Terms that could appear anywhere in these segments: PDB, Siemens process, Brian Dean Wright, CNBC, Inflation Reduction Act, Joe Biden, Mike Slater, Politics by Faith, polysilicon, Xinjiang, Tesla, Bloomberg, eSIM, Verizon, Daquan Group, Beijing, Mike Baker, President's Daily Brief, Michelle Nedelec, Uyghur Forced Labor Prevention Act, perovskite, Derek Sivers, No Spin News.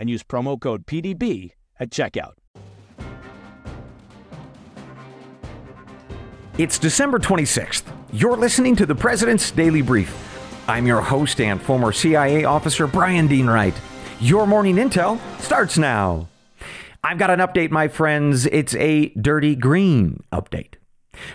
and use promo code PDB at checkout. It's December 26th. You're listening to the President's Daily Brief. I'm your host and former CIA officer, Brian Dean Wright. Your morning intel starts now. I've got an update, my friends. It's a dirty green update.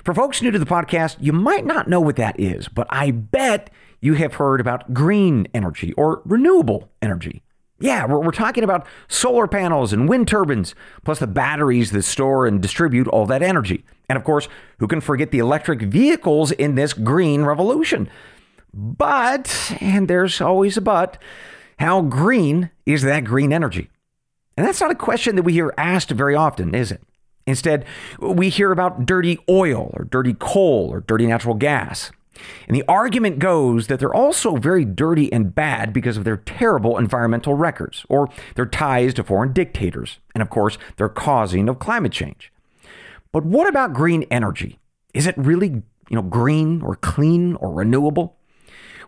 For folks new to the podcast, you might not know what that is, but I bet you have heard about green energy or renewable energy. Yeah, we're talking about solar panels and wind turbines, plus the batteries that store and distribute all that energy. And of course, who can forget the electric vehicles in this green revolution? But, and there's always a but, how green is that green energy? And that's not a question that we hear asked very often, is it? Instead, we hear about dirty oil or dirty coal or dirty natural gas. And the argument goes that they're also very dirty and bad because of their terrible environmental records or their ties to foreign dictators and, of course, their causing of climate change. But what about green energy? Is it really, green or clean or renewable?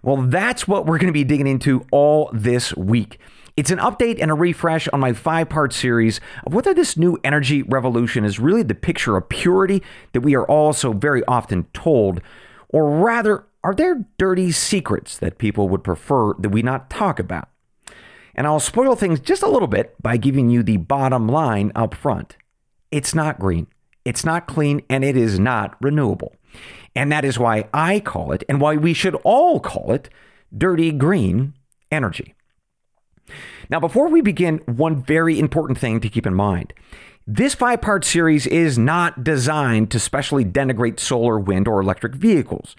Well, that's what we're going to be digging into all this week. It's an update and a refresh on my 5-part series of whether this new energy revolution is really the picture of purity that we are all so very often told, or rather, are there dirty secrets that people would prefer that we not talk about? And I'll spoil things just a little bit by giving you the bottom line up front. It's not green, it's not clean, and it is not renewable. And that is why I call it, and why we should all call it, dirty green energy. Now, before we begin, one very important thing to keep in mind. This 5-part series is not designed to specially denigrate solar, wind, or electric vehicles,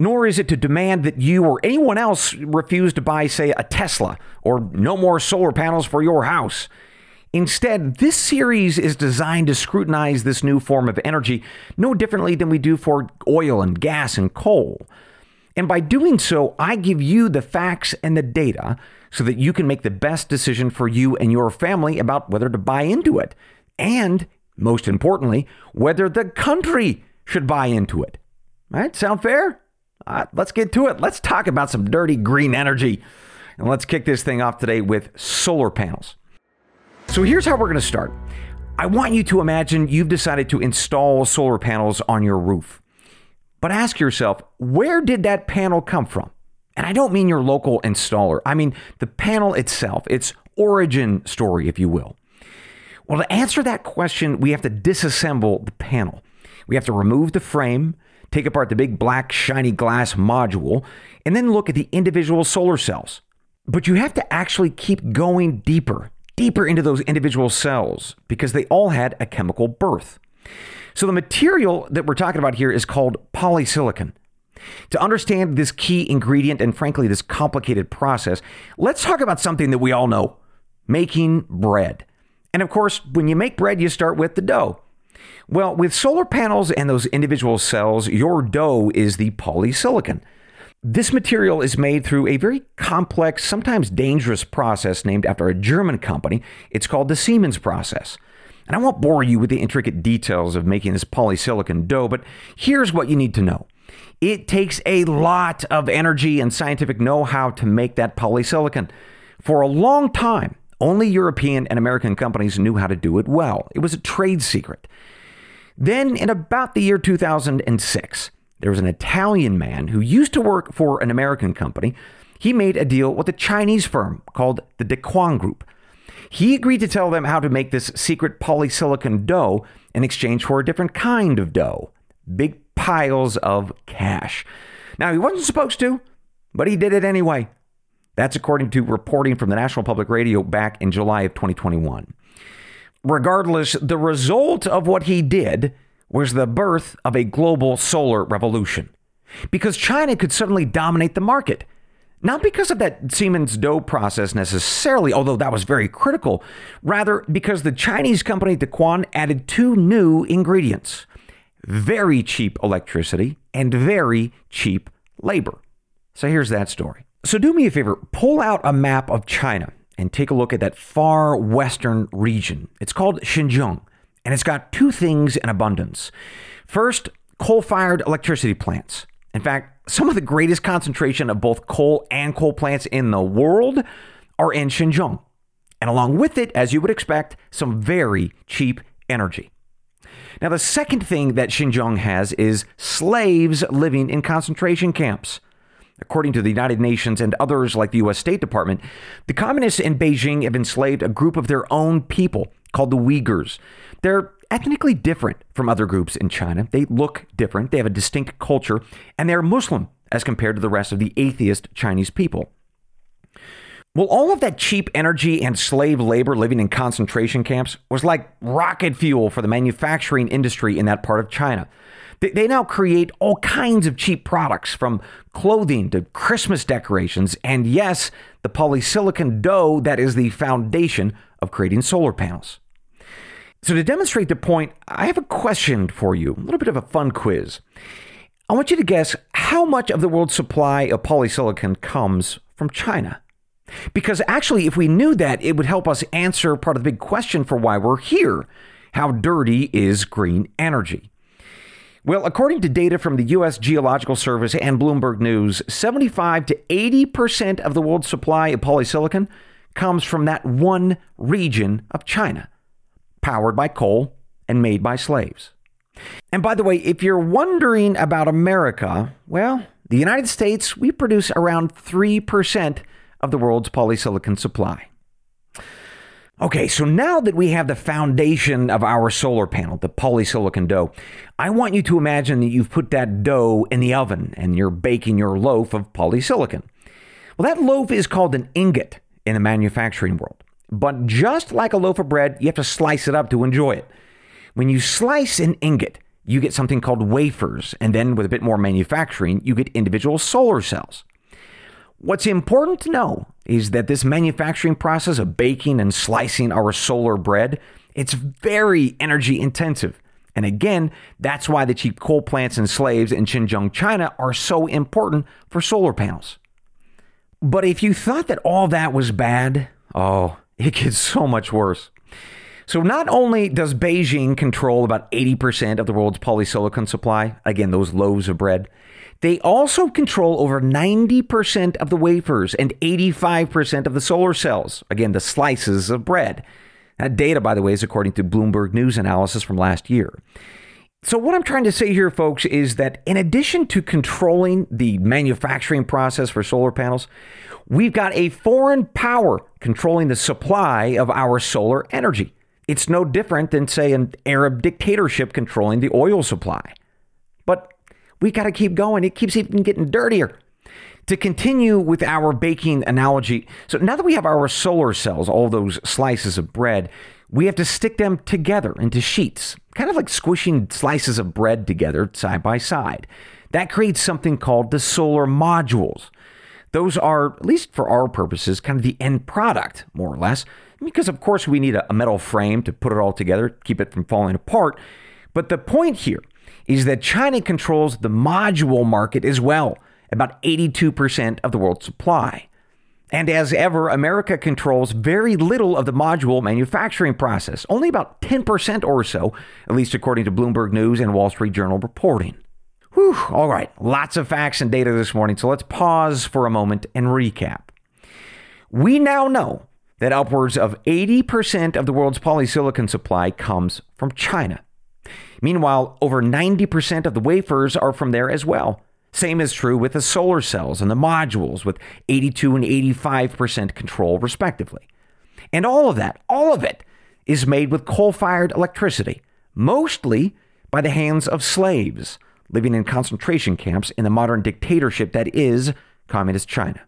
nor is it to demand that you or anyone else refuse to buy, say, a Tesla or no more solar panels for your house. Instead, this series is designed to scrutinize this new form of energy no differently than we do for oil and gas and coal. And by doing so, I give you the facts and the data so that you can make the best decision for you and your family about whether to buy into it. And most importantly, whether the country should buy into it. All right, sound fair? Let's get to it. Let's talk about some dirty green energy. And let's kick this thing off today with solar panels. So here's how we're going to start. I want you to imagine you've decided to install solar panels on your roof. But ask yourself, where did that panel come from? And I don't mean your local installer. I mean the panel itself, its origin story, if you will. Well, to answer that question, we have to disassemble the panel. We have to remove the frame, take apart the big black shiny glass module, and then look at the individual solar cells. But you have to actually keep going deeper into those individual cells because they all had a chemical birth. So the material that we're talking about here is called polysilicon. To understand this key ingredient and frankly, this complicated process, let's talk about something that we all know, making bread. And of course, when you make bread, you start with the dough. Well, with solar panels and those individual cells, your dough is the polysilicon. This material is made through a very complex, sometimes dangerous process named after a German company. It's called the Siemens process. And I won't bore you with the intricate details of making this polysilicon dough, but here's what you need to know. It takes a lot of energy and scientific know-how to make that polysilicon. For a long time, only European and American companies knew how to do it well. It was a trade secret. Then in about the year 2006, there was an Italian man who used to work for an American company. He made a deal with a Chinese firm called the Daquan Group. He agreed to tell them how to make this secret polysilicon dough in exchange for a different kind of dough. Big piles of cash. Now, he wasn't supposed to, but he did it anyway. That's according to reporting from the National Public Radio back in July of 2021. Regardless, the result of what he did was the birth of a global solar revolution, because China could suddenly dominate the market. Not because of that Siemens dough process necessarily, although that was very critical, rather because the Chinese company Daquan added two new ingredients: very cheap electricity and very cheap labor. So here's that story. So do me a favor, pull out a map of China and take a look at that far western region. It's called Xinjiang, and it's got two things in abundance. First, coal-fired electricity plants. In fact, some of the greatest concentration of both coal and coal plants in the world are in Xinjiang. And along with it, as you would expect, some very cheap energy. Now, the second thing that Xinjiang has is slaves living in concentration camps. According to the United Nations and others like the U.S. State Department, the communists in Beijing have enslaved a group of their own people called the Uyghurs. They're ethnically different from other groups in China. They look different. They have a distinct culture, and they're Muslim as compared to the rest of the atheist Chinese people. Well, all of that cheap energy and slave labor living in concentration camps was like rocket fuel for the manufacturing industry in that part of China. They now create all kinds of cheap products, from clothing to Christmas decorations, and yes, the polysilicon dough that is the foundation of creating solar panels. So to demonstrate the point, I have a question for you, a little bit of a fun quiz. I want you to guess how much of the world's supply of polysilicon comes from China. Because actually, if we knew that, it would help us answer part of the big question for why we're here. How dirty is green energy? Well, according to data from the U.S. Geological Survey and Bloomberg News, 75 to 80% of the world's supply of polysilicon comes from that one region of China, powered by coal and made by slaves. And by the way, if you're wondering about America, well, the United States, we produce around 3% of the world's polysilicon supply. Okay, so now that we have the foundation of our solar panel, the polysilicon dough, I want you to imagine that you've put that dough in the oven and you're baking your loaf of polysilicon. Well, that loaf is called an ingot in the manufacturing world. But just like a loaf of bread, you have to slice it up to enjoy it. When you slice an ingot, you get something called wafers, and then with a bit more manufacturing, you get individual solar cells. What's important to know is that this manufacturing process of baking and slicing our solar bread, it's very energy intensive. And again, that's why the cheap coal plants and slaves in Xinjiang, China are so important for solar panels. But if you thought that all that was bad, oh, it gets so much worse. So not only does Beijing control about 80% of the world's polysilicon supply, again, those loaves of bread, they also control over 90% of the wafers and 85% of the solar cells, again, the slices of bread. That data, by the way, is according to Bloomberg News analysis from last year. So what I'm trying to say here, folks, is that in addition to controlling the manufacturing process for solar panels, we've got a foreign power controlling the supply of our solar energy. It's no different than, say, an Arab dictatorship controlling the oil supply. But we got to keep going. It keeps even getting dirtier. To continue with our baking analogy, so now that we have our solar cells, all those slices of bread, we have to stick them together into sheets, kind of like squishing slices of bread together side by side. That creates something called the solar modules. Those are, at least for our purposes, kind of the end product, more or less, because of course we need a metal frame to put it all together, keep it from falling apart. But the point here is that China controls the module market as well, about 82% of the world's supply. And as ever, America controls very little of the module manufacturing process, only about 10% or so, at least according to Bloomberg News and Wall Street Journal reporting. Whew, all right, lots of facts and data this morning, so let's pause for a moment and recap. We now know that upwards of 80% of the world's polysilicon supply comes from China. Meanwhile, over 90% of the wafers are from there as well. Same is true with the solar cells and the modules, with 82 and 85% control, respectively. And all of it is made with coal-fired electricity, mostly by the hands of slaves living in concentration camps in the modern dictatorship that is communist China.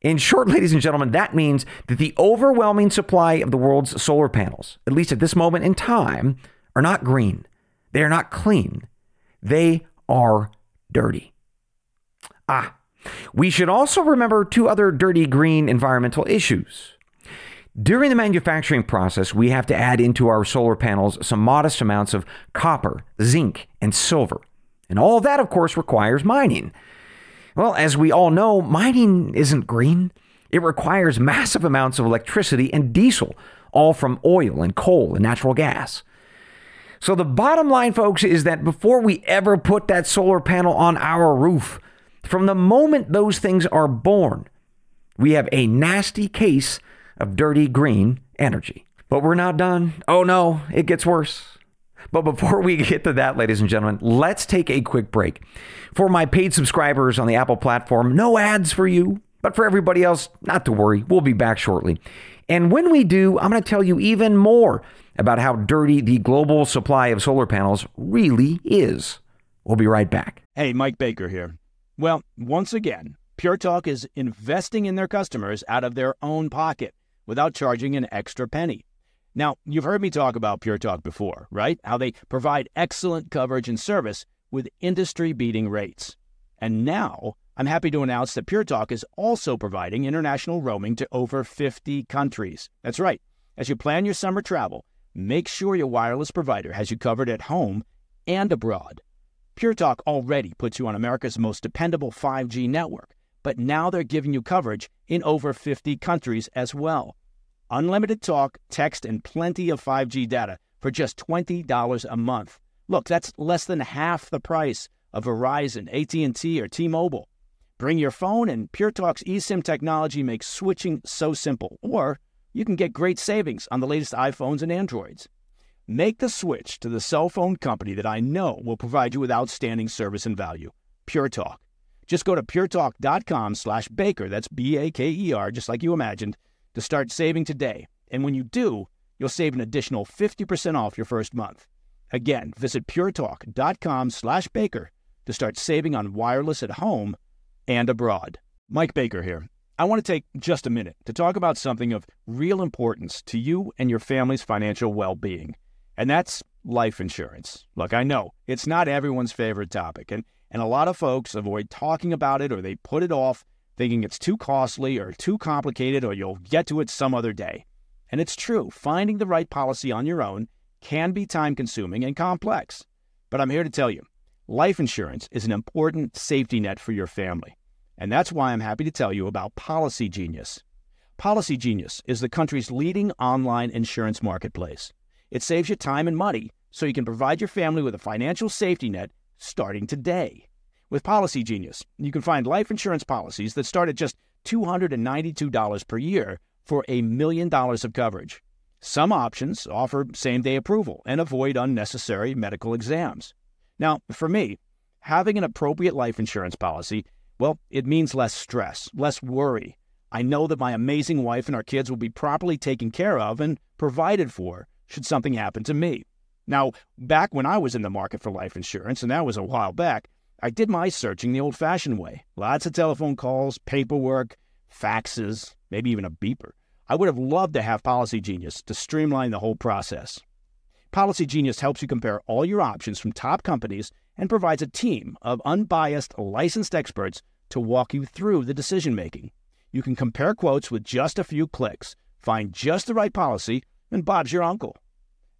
In short, ladies and gentlemen, that means that the overwhelming supply of the world's solar panels, at least at this moment in time, are not green. They are not clean. They are dirty. We should also remember two other dirty green environmental issues. During the manufacturing process, we have to add into our solar panels some modest amounts of copper, zinc, and silver. And all of that, of course, requires mining. Well, as we all know, mining isn't green. It requires massive amounts of electricity and diesel, all from oil and coal and natural gas. So the bottom line, folks, is that before we ever put that solar panel on our roof, from the moment those things are born, we have a nasty case of dirty green energy. But we're not done. Oh no, it gets worse. But before we get to that, ladies and gentlemen, let's take a quick break. For my paid subscribers on the Apple platform, no ads for you. But for everybody else, not to worry. We'll be back shortly. And when we do, I'm going to tell you even more about how dirty the global supply of solar panels really is. We'll be right back. Hey, Mike Baker here. Well, once again, Pure Talk is investing in their customers out of their own pocket without charging an extra penny. Now, you've heard me talk about Pure Talk before, right? How they provide excellent coverage and service with industry-beating rates. And now, I'm happy to announce that Pure Talk is also providing international roaming to over 50 countries. That's right. As you plan your summer travel, make sure your wireless provider has you covered at home and abroad. Pure Talk already puts you on America's most dependable 5G network, but now they're giving you coverage in over 50 countries as well. Unlimited talk, text, and plenty of 5G data for just $20 a month. Look, that's less than half the price of Verizon, AT&T, or T-Mobile. Bring your phone, and PureTalk's eSIM technology makes switching so simple. Or you can get great savings on the latest iPhones and Androids. Make the switch to the cell phone company that I know will provide you with outstanding service and value, PureTalk. Just go to puretalk.com/Baker, that's B-A-K-E-R, just like you imagined, to start saving today. And when you do, you'll save an additional 50% off your first month. Again, visit puretalk.com/Baker to start saving on wireless at home and abroad. Mike Baker here. I want to take just a minute to talk about something of real importance to you and your family's financial well-being, and that's life insurance. Look, I know it's not everyone's favorite topic, and a lot of folks avoid talking about it, or they put it off thinking it's too costly or too complicated, or you'll get to it some other day. And it's true, finding the right policy on your own can be time-consuming and complex. But I'm here to tell you, life insurance is an important safety net for your family. And that's why I'm happy to tell you about Policy Genius. Policy Genius is the country's leading online insurance marketplace. It saves you time and money so you can provide your family with a financial safety net starting today. With Policy Genius, you can find life insurance policies that start at just $292 per year for $1 million of coverage. Some options offer same-day approval and avoid unnecessary medical exams. Now, for me, having an appropriate life insurance policy, well, it means less stress, less worry. I know that my amazing wife and our kids will be properly taken care of and provided for should something happen to me. Now, back when I was in the market for life insurance, and that was a while back, I did my searching the old-fashioned way. Lots of telephone calls, paperwork, faxes, maybe even a beeper. I would have loved to have Policy Genius to streamline the whole process. Policy Genius helps you compare all your options from top companies and provides a team of unbiased, licensed experts to walk you through the decision-making. You can compare quotes with just a few clicks, find just the right policy, and Bob's your uncle.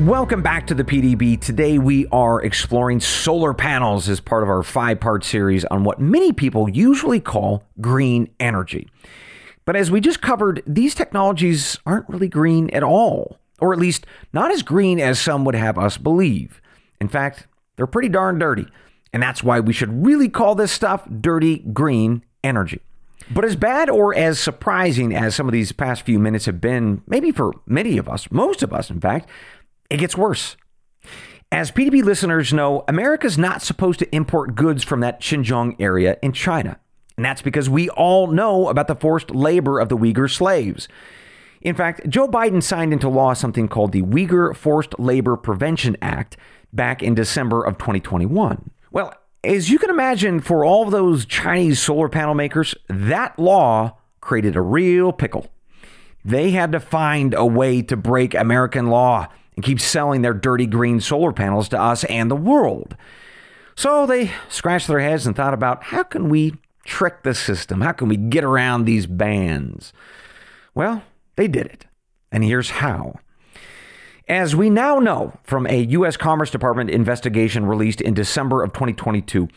Welcome back to the PDB. Today we are exploring solar panels as part of our five-part series on what many people usually call green energy. But as we just covered, these technologies aren't really green at all, or at least not as green as some would have us believe. In fact, they're pretty darn dirty, And that's why we should really call this stuff dirty green energy. But as bad or as surprising as some of these past few minutes have been, maybe for many of us, most of us, in fact, it gets worse. As PDB listeners know, America's not supposed to import goods from that Xinjiang area in China. And that's because we all know about the forced labor of the Uyghur slaves. In fact, Joe Biden signed into law something called the Uyghur Forced Labor Prevention Act back in December of 2021. Well, as you can imagine, for all those Chinese solar panel makers, that law created a real pickle. They had to find a way to break American law and keep selling their dirty green solar panels to us and the world. So they scratched their heads and thought about, how can we trick the system? How can we get around these bans? Well, they did it. And here's how. As we now know from a U.S. Commerce Department investigation released in December of 2022,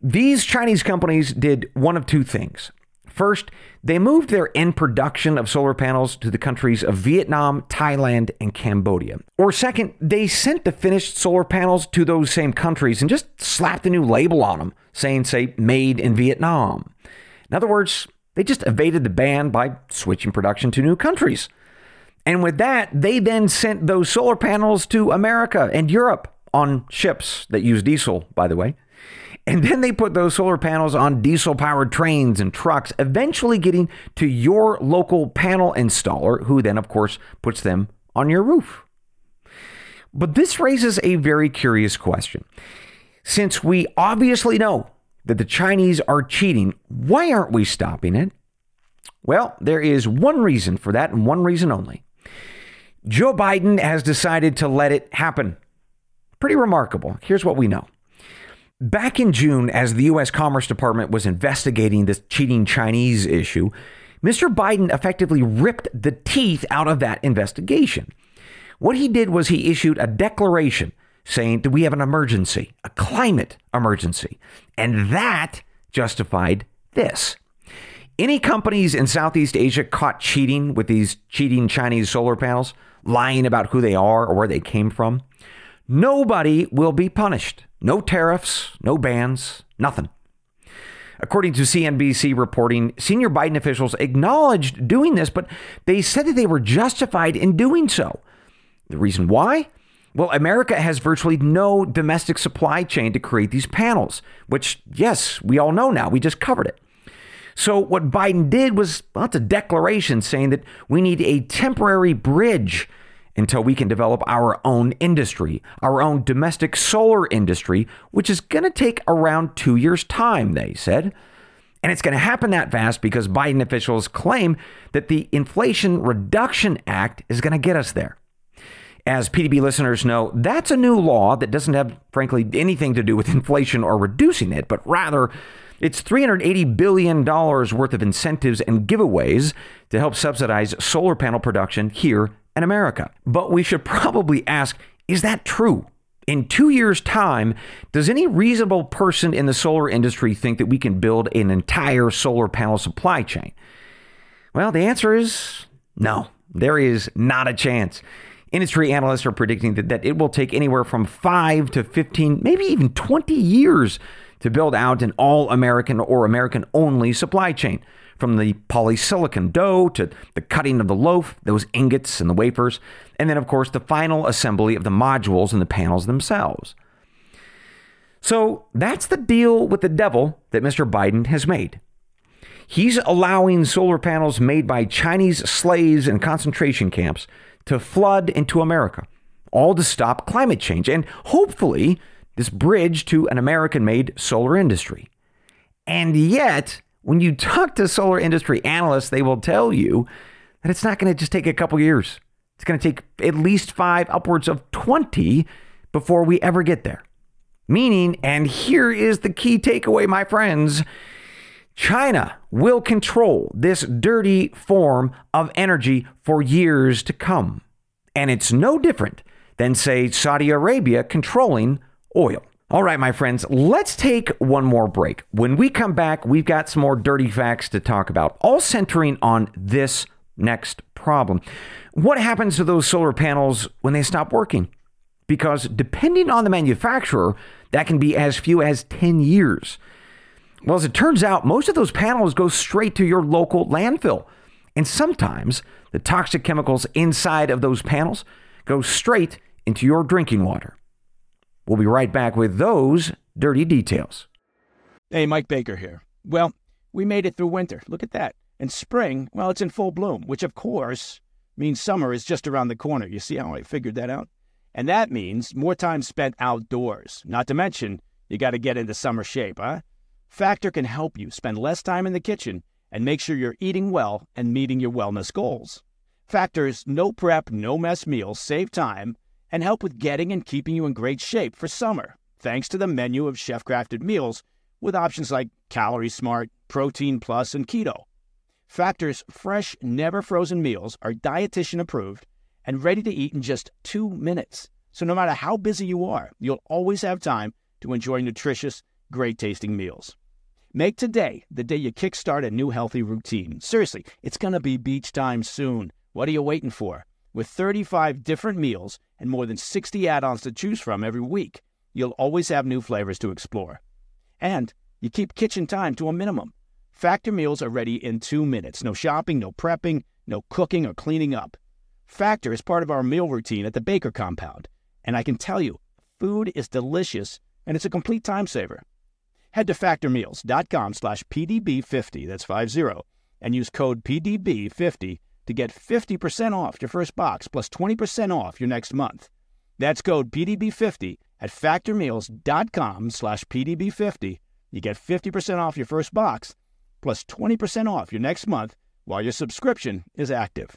these Chinese companies did one of two things. First, they moved their end production of solar panels to the countries of Vietnam, Thailand, and Cambodia. Or second, they sent the finished solar panels to those same countries and just slapped a new label on them, saying, say, made in Vietnam. In other words, they just evaded the ban by switching production to new countries. And with that, they then sent those solar panels to America and Europe on ships that use diesel, by the way. And then they put those solar panels on diesel-powered trains and trucks, eventually getting to your local panel installer, who then, of course, puts them on your roof. But this raises a very curious question. Since we obviously know that the Chinese are cheating, why aren't we stopping it? Well, there is one reason for that and one reason only. Joe Biden has decided to let it happen. Pretty remarkable. Here's what we know. Back in June, as the U.S. Commerce Department was investigating this cheating Chinese issue, Mr. Biden effectively ripped the teeth out of that investigation. What he did was he issued a declaration saying that we have an emergency, a climate emergency, and that justified this. Any companies in Southeast Asia caught cheating with these cheating Chinese solar panels, lying about who they are or where they came from, nobody will be punished. No tariffs, no bans, nothing. According to CNBC reporting, senior Biden officials acknowledged doing this, but they said that they were justified in doing so. The reason why? Well, America has virtually no domestic supply chain to create these panels, which, yes, we all know now. We just covered it. So what Biden did was, well, it's a declaration saying that we need a temporary bridge until we can develop our own industry, our own domestic solar industry, which is going to take around 2 years' time, they said. And it's going to happen that fast because Biden officials claim that the Inflation Reduction Act is going to get us there. As PDB listeners know, that's a new law that doesn't have, frankly, anything to do with inflation or reducing it, but rather it's $380 billion worth of incentives and giveaways to help subsidize solar panel production here in America. But we should probably ask, is that true? In 2 years' time, does any reasonable person in the solar industry think that we can build an entire solar panel supply chain? Well, the answer is no, there is not a chance. Industry analysts are predicting that it will take anywhere from 5 to 15, maybe even 20 years to build out an all-American or American-only supply chain, from the polysilicon dough to the cutting of the loaf, those ingots and the wafers, and then, of course, the final assembly of the modules and the panels themselves. So that's the deal with the devil that Mr. Biden has made. He's allowing solar panels made by Chinese slaves in concentration camps to flood into America, all to stop climate change and hopefully this bridge to an American-made solar industry. And yet, when you talk to solar industry analysts, they will tell you that it's not going to just take a couple years. It's going to take at least 5, upwards of 20 before we ever get there. Meaning, and here is the key takeaway, my friends, China will control this dirty form of energy for years to come. And it's no different than, say, Saudi Arabia controlling oil. All right, my friends, let's take one more break. When we come back, we've got some more dirty facts to talk about, all centering on this next problem. What happens to those solar panels when they stop working? Because depending on the manufacturer, That can be as few as 10 years. Well, as it turns out, most of those panels go straight to your local landfill. And sometimes the toxic chemicals inside of those panels go straight into your drinking water. We'll be right back with those dirty details. Hey, Mike Baker here. Well, we made it through winter. Look at that. And spring, well, it's in full bloom, which of course means summer is just around the corner. You see how I figured that out? And that means more time spent outdoors. Not to mention, you got to get into summer shape, huh? Factor can help you spend less time in the kitchen and make sure you're eating well and meeting your wellness goals. Factor's no prep, no mess meals save time and help with getting and keeping you in great shape for summer, thanks to the menu of chef-crafted meals with options like Calorie Smart, Protein Plus, and Keto. Factor's fresh, never-frozen meals are dietitian-approved and ready to eat in just 2 minutes. So no matter how busy you are, you'll always have time to enjoy nutritious, great-tasting meals. Make today the day you kickstart a new healthy routine. Seriously, it's going to be beach time soon. What are you waiting for? With 35 different meals and more than 60 add-ons to choose from every week, you'll always have new flavors to explore. And you keep kitchen time to a minimum. Factor meals are ready in 2 minutes. No shopping, no prepping, no cooking or cleaning up. Factor is part of our meal routine at the Baker Compound. And I can tell you, food is delicious and it's a complete time saver. Head to factormeals.com/PDB50, that's 50, and use code PDB50 to get 50% off your first box plus 20% off your next month. That's code PDB50 at factormeals.com/PDB50. You get 50% off your first box plus 20% off your next month while your subscription is active.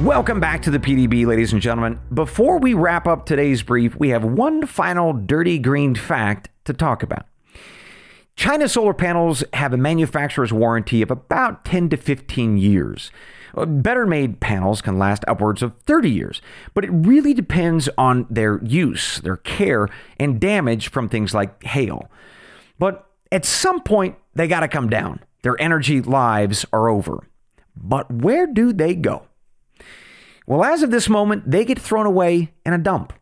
Welcome back to the PDB, ladies and gentlemen. Before we wrap up today's brief, we have one final dirty green fact to talk about. China solar panels have a manufacturer's warranty of about 10 to 15 years. Better made panels can last upwards of 30 years, but it really depends on their use, their care, and damage from things like hail. But at some point, they got to come down. Their energy lives are over. But where do they go? Well, as of this moment, they get thrown away in a dump.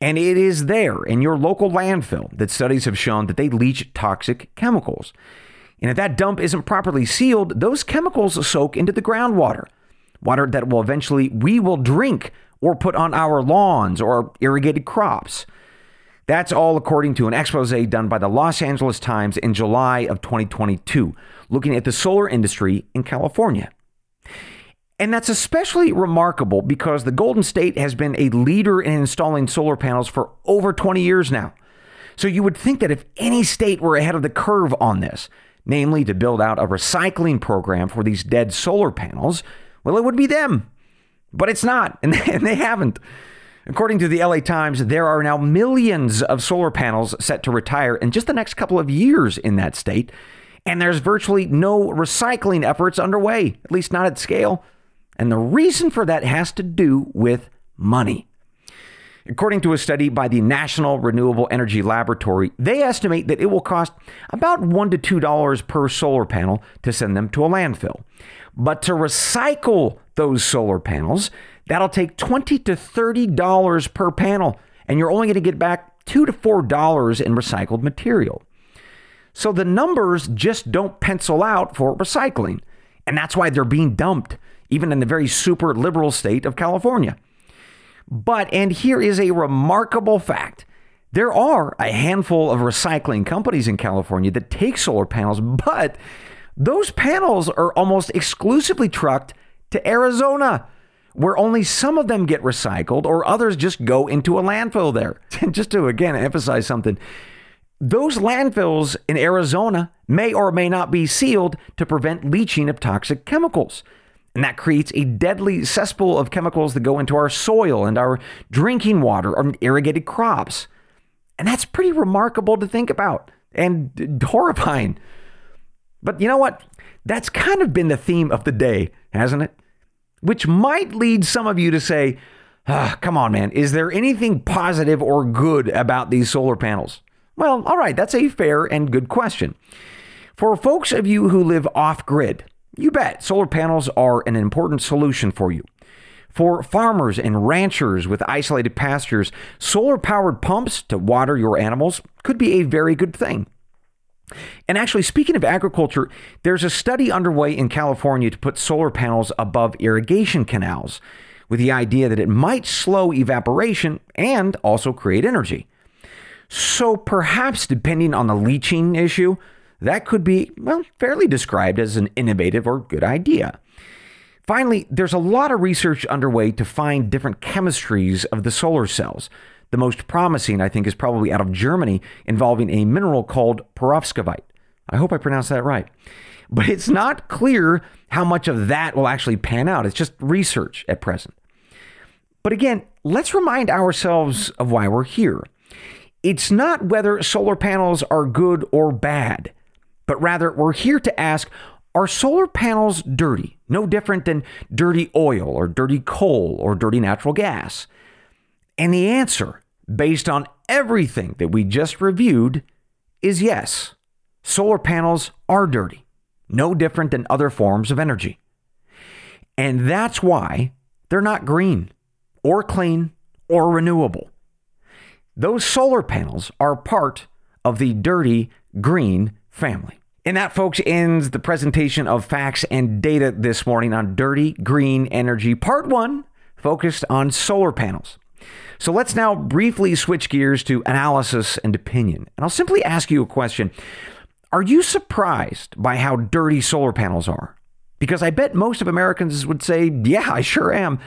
And it is there in your local landfill that studies have shown that they leach toxic chemicals. And if that dump isn't properly sealed, those chemicals soak into the groundwater, water that will eventually we will drink or put on our lawns or irrigated crops. That's all according to an expose done by the Los Angeles Times in July of 2022, looking at the solar industry in California. And that's especially remarkable because the Golden State has been a leader in installing solar panels for over 20 years now. So you would think that if any state were ahead of the curve on this, namely to build out a recycling program for these dead solar panels, well, it would be them. But it's not, and they haven't. According to the LA Times, there are now millions of solar panels set to retire in just the next couple of years in that state. And there's virtually no recycling efforts underway, at least not at scale. And the reason for that has to do with money. According to a study by the National Renewable Energy Laboratory, they estimate that it will cost about $1 to $2 per solar panel to send them to a landfill. But to recycle those solar panels, that'll take $20 to $30 per panel, and you're only going to get back $2 to $4 in recycled material. So the numbers just don't pencil out for recycling, and that's why they're being dumped, even in the very super liberal state of California. But, and here is a remarkable fact, There are a handful of recycling companies in California that take solar panels, but those panels are almost exclusively trucked to Arizona, where only some of them get recycled or others just go into a landfill there. And just to, again, emphasize something, those landfills in Arizona may or may not be sealed to prevent leaching of toxic chemicals. And that creates a deadly cesspool of chemicals that go into our soil and our drinking water and irrigated crops. And that's pretty remarkable to think about and horrifying. But you know what? That's kind of been the theme of the day, hasn't it? Which might lead some of you to say, come on, man, is there anything positive or good about these solar panels? Well, all right, that's a fair and good question. For folks of you who live off-grid, you bet solar panels are an important solution for you. For farmers and ranchers with isolated pastures, solar-powered pumps to water your animals could be a very good thing. And actually, speaking of agriculture, there's a study underway in California to put solar panels above irrigation canals, with the idea that it might slow evaporation and also create energy. So perhaps, depending on the leaching issue, that could be, well, fairly described as an innovative or good idea. Finally, there's a lot of research underway to find different chemistries of the solar cells. The most promising, I think, is probably out of Germany, involving a mineral called perovskite. I hope I pronounced that right. But it's not clear how much of that will actually pan out. It's just research at present. But again, let's remind ourselves of why we're here. It's not whether solar panels are good or bad, but rather we're here to ask, are solar panels dirty? No different than dirty oil or dirty coal or dirty natural gas. And the answer, based on everything that we just reviewed, is yes. Solar panels are dirty, no different than other forms of energy. And that's why they're not green or clean or renewable. Those solar panels are part of the dirty green family. And that, folks, ends the presentation of facts and data this morning on Dirty Green Energy Part 1, focused on solar panels. So let's now briefly switch gears to analysis and opinion. And I'll simply ask you a question. Are you surprised by how dirty solar panels are? Because I bet most of Americans would say, yeah, I sure am.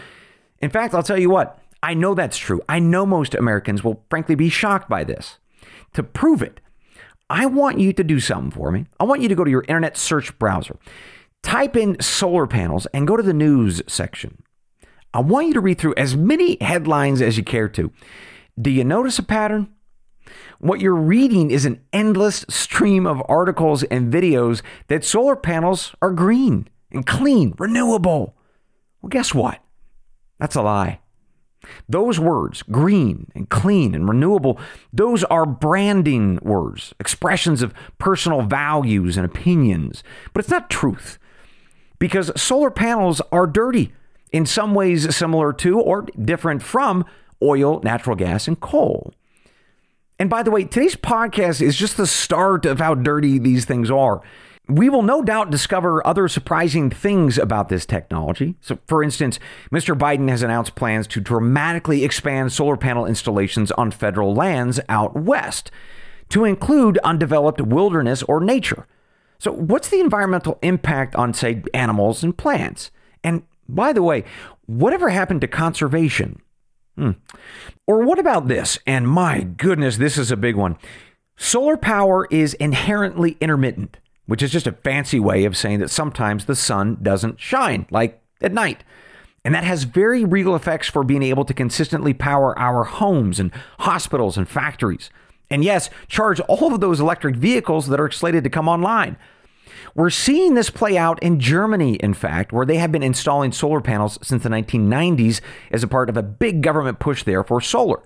In fact, I'll tell you what, I know that's true. I know most Americans will frankly be shocked by this. To prove it, I want you to do something for me. I want you to go to your internet search browser, type in solar panels, and go to the news section. I want you to read through as many headlines as you care to. Do you notice a pattern? What you're reading is an endless stream of articles and videos that solar panels are green and clean, renewable. Well, guess what? That's a lie. Those words, green and clean and renewable, those are branding words, expressions of personal values and opinions. But it's not truth, because solar panels are dirty in some ways similar to or different from oil, natural gas, and coal. And by the way, today's podcast is just the start of how dirty these things are. We will no doubt discover other surprising things about this technology. So, for instance, Mr. Biden has announced plans to dramatically expand solar panel installations on federal lands out west to include undeveloped wilderness or nature. So what's the environmental impact on, say, animals and plants? And by the way, whatever happened to conservation? Or what about this? And my goodness, this is a big one. Solar power is inherently intermittent, which is just a fancy way of saying that sometimes the sun doesn't shine, like at night. And that has very real effects for being able to consistently power our homes and hospitals and factories. And yes, charge all of those electric vehicles that are slated to come online. We're seeing this play out in Germany, in fact, where they have been installing solar panels since the 1990s as a part of a big government push there for solar.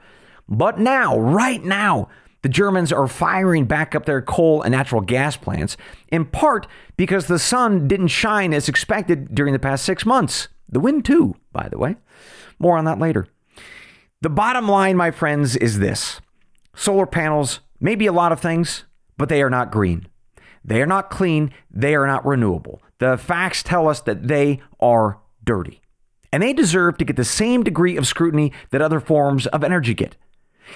But now, right now, the Germans are firing back up their coal and natural gas plants, in part because the sun didn't shine as expected during the past 6 months. The wind too, by the way. More on that later. The bottom line, my friends, is this. Solar panels may be a lot of things, but they are not green. They are not clean. They are not renewable. The facts tell us that they are dirty. And they deserve to get the same degree of scrutiny that other forms of energy get.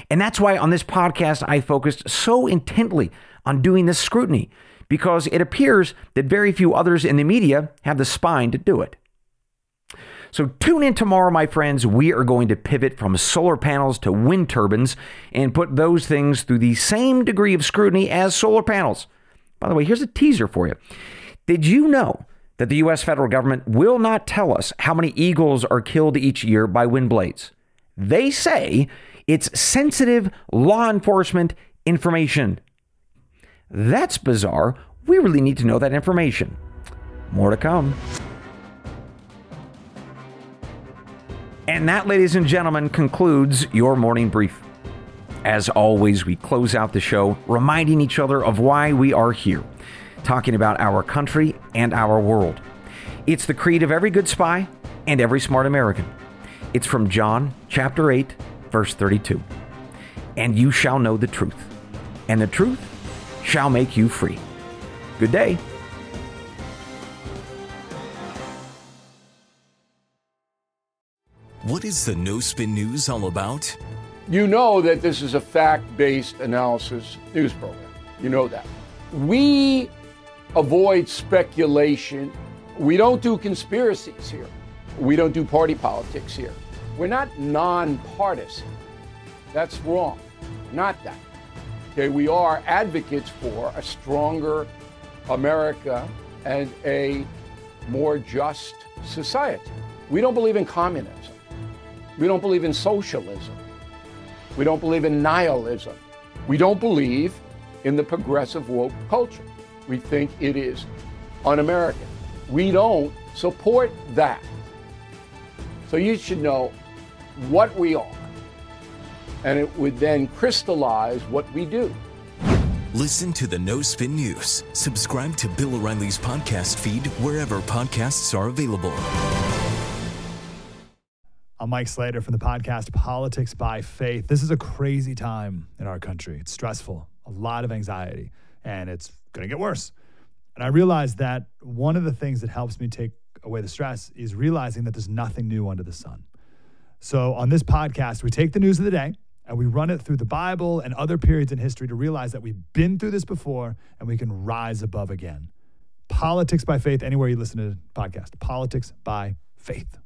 And that's why on this podcast, I focused so intently on doing this scrutiny, because it appears that very few others in the media have the spine to do it. So tune in tomorrow, my friends. We are going to pivot from solar panels to wind turbines and put those things through the same degree of scrutiny as solar panels. By the way, here's a teaser for you. Did you know that the U.S. federal government will not tell us how many eagles are killed each year by wind blades? They say it's sensitive law enforcement information. That's bizarre. We really need to know that information. More to come. And that, ladies and gentlemen, concludes your morning brief. As always, we close out the show reminding each other of why we are here, talking about our country and our world. It's the creed of every good spy and every smart American. It's from John chapter 8, verse 32. And you shall know the truth, and the truth shall make you free. Good day. What is the No Spin News all about? You know that this is a fact-based analysis news program. You know that. We avoid speculation. We don't do conspiracies here. We don't do party politics here. We're not nonpartisan. That's wrong. Not that. Okay, we are advocates for a stronger America and a more just society. We don't believe in communism. We don't believe in socialism. We don't believe in nihilism. We don't believe in the progressive woke culture. We think it is un-American. We don't support that. So you should know what we are, and it would then crystallize what we do. Listen to the No Spin News. Subscribe to Bill O'Reilly's podcast feed wherever podcasts are available. I'm Mike Slater from the podcast Politics by Faith. This is a crazy time in our country. It's stressful, a lot of anxiety, and it's going to get worse. And I realized that one of the things that helps me take away the stress is realizing that there's nothing new under the sun. So on this podcast, we take the news of the day and we run it through the Bible and other periods in history to realize that we've been through this before and we can rise above again. Politics by Faith, anywhere you listen to the podcast. Politics by Faith.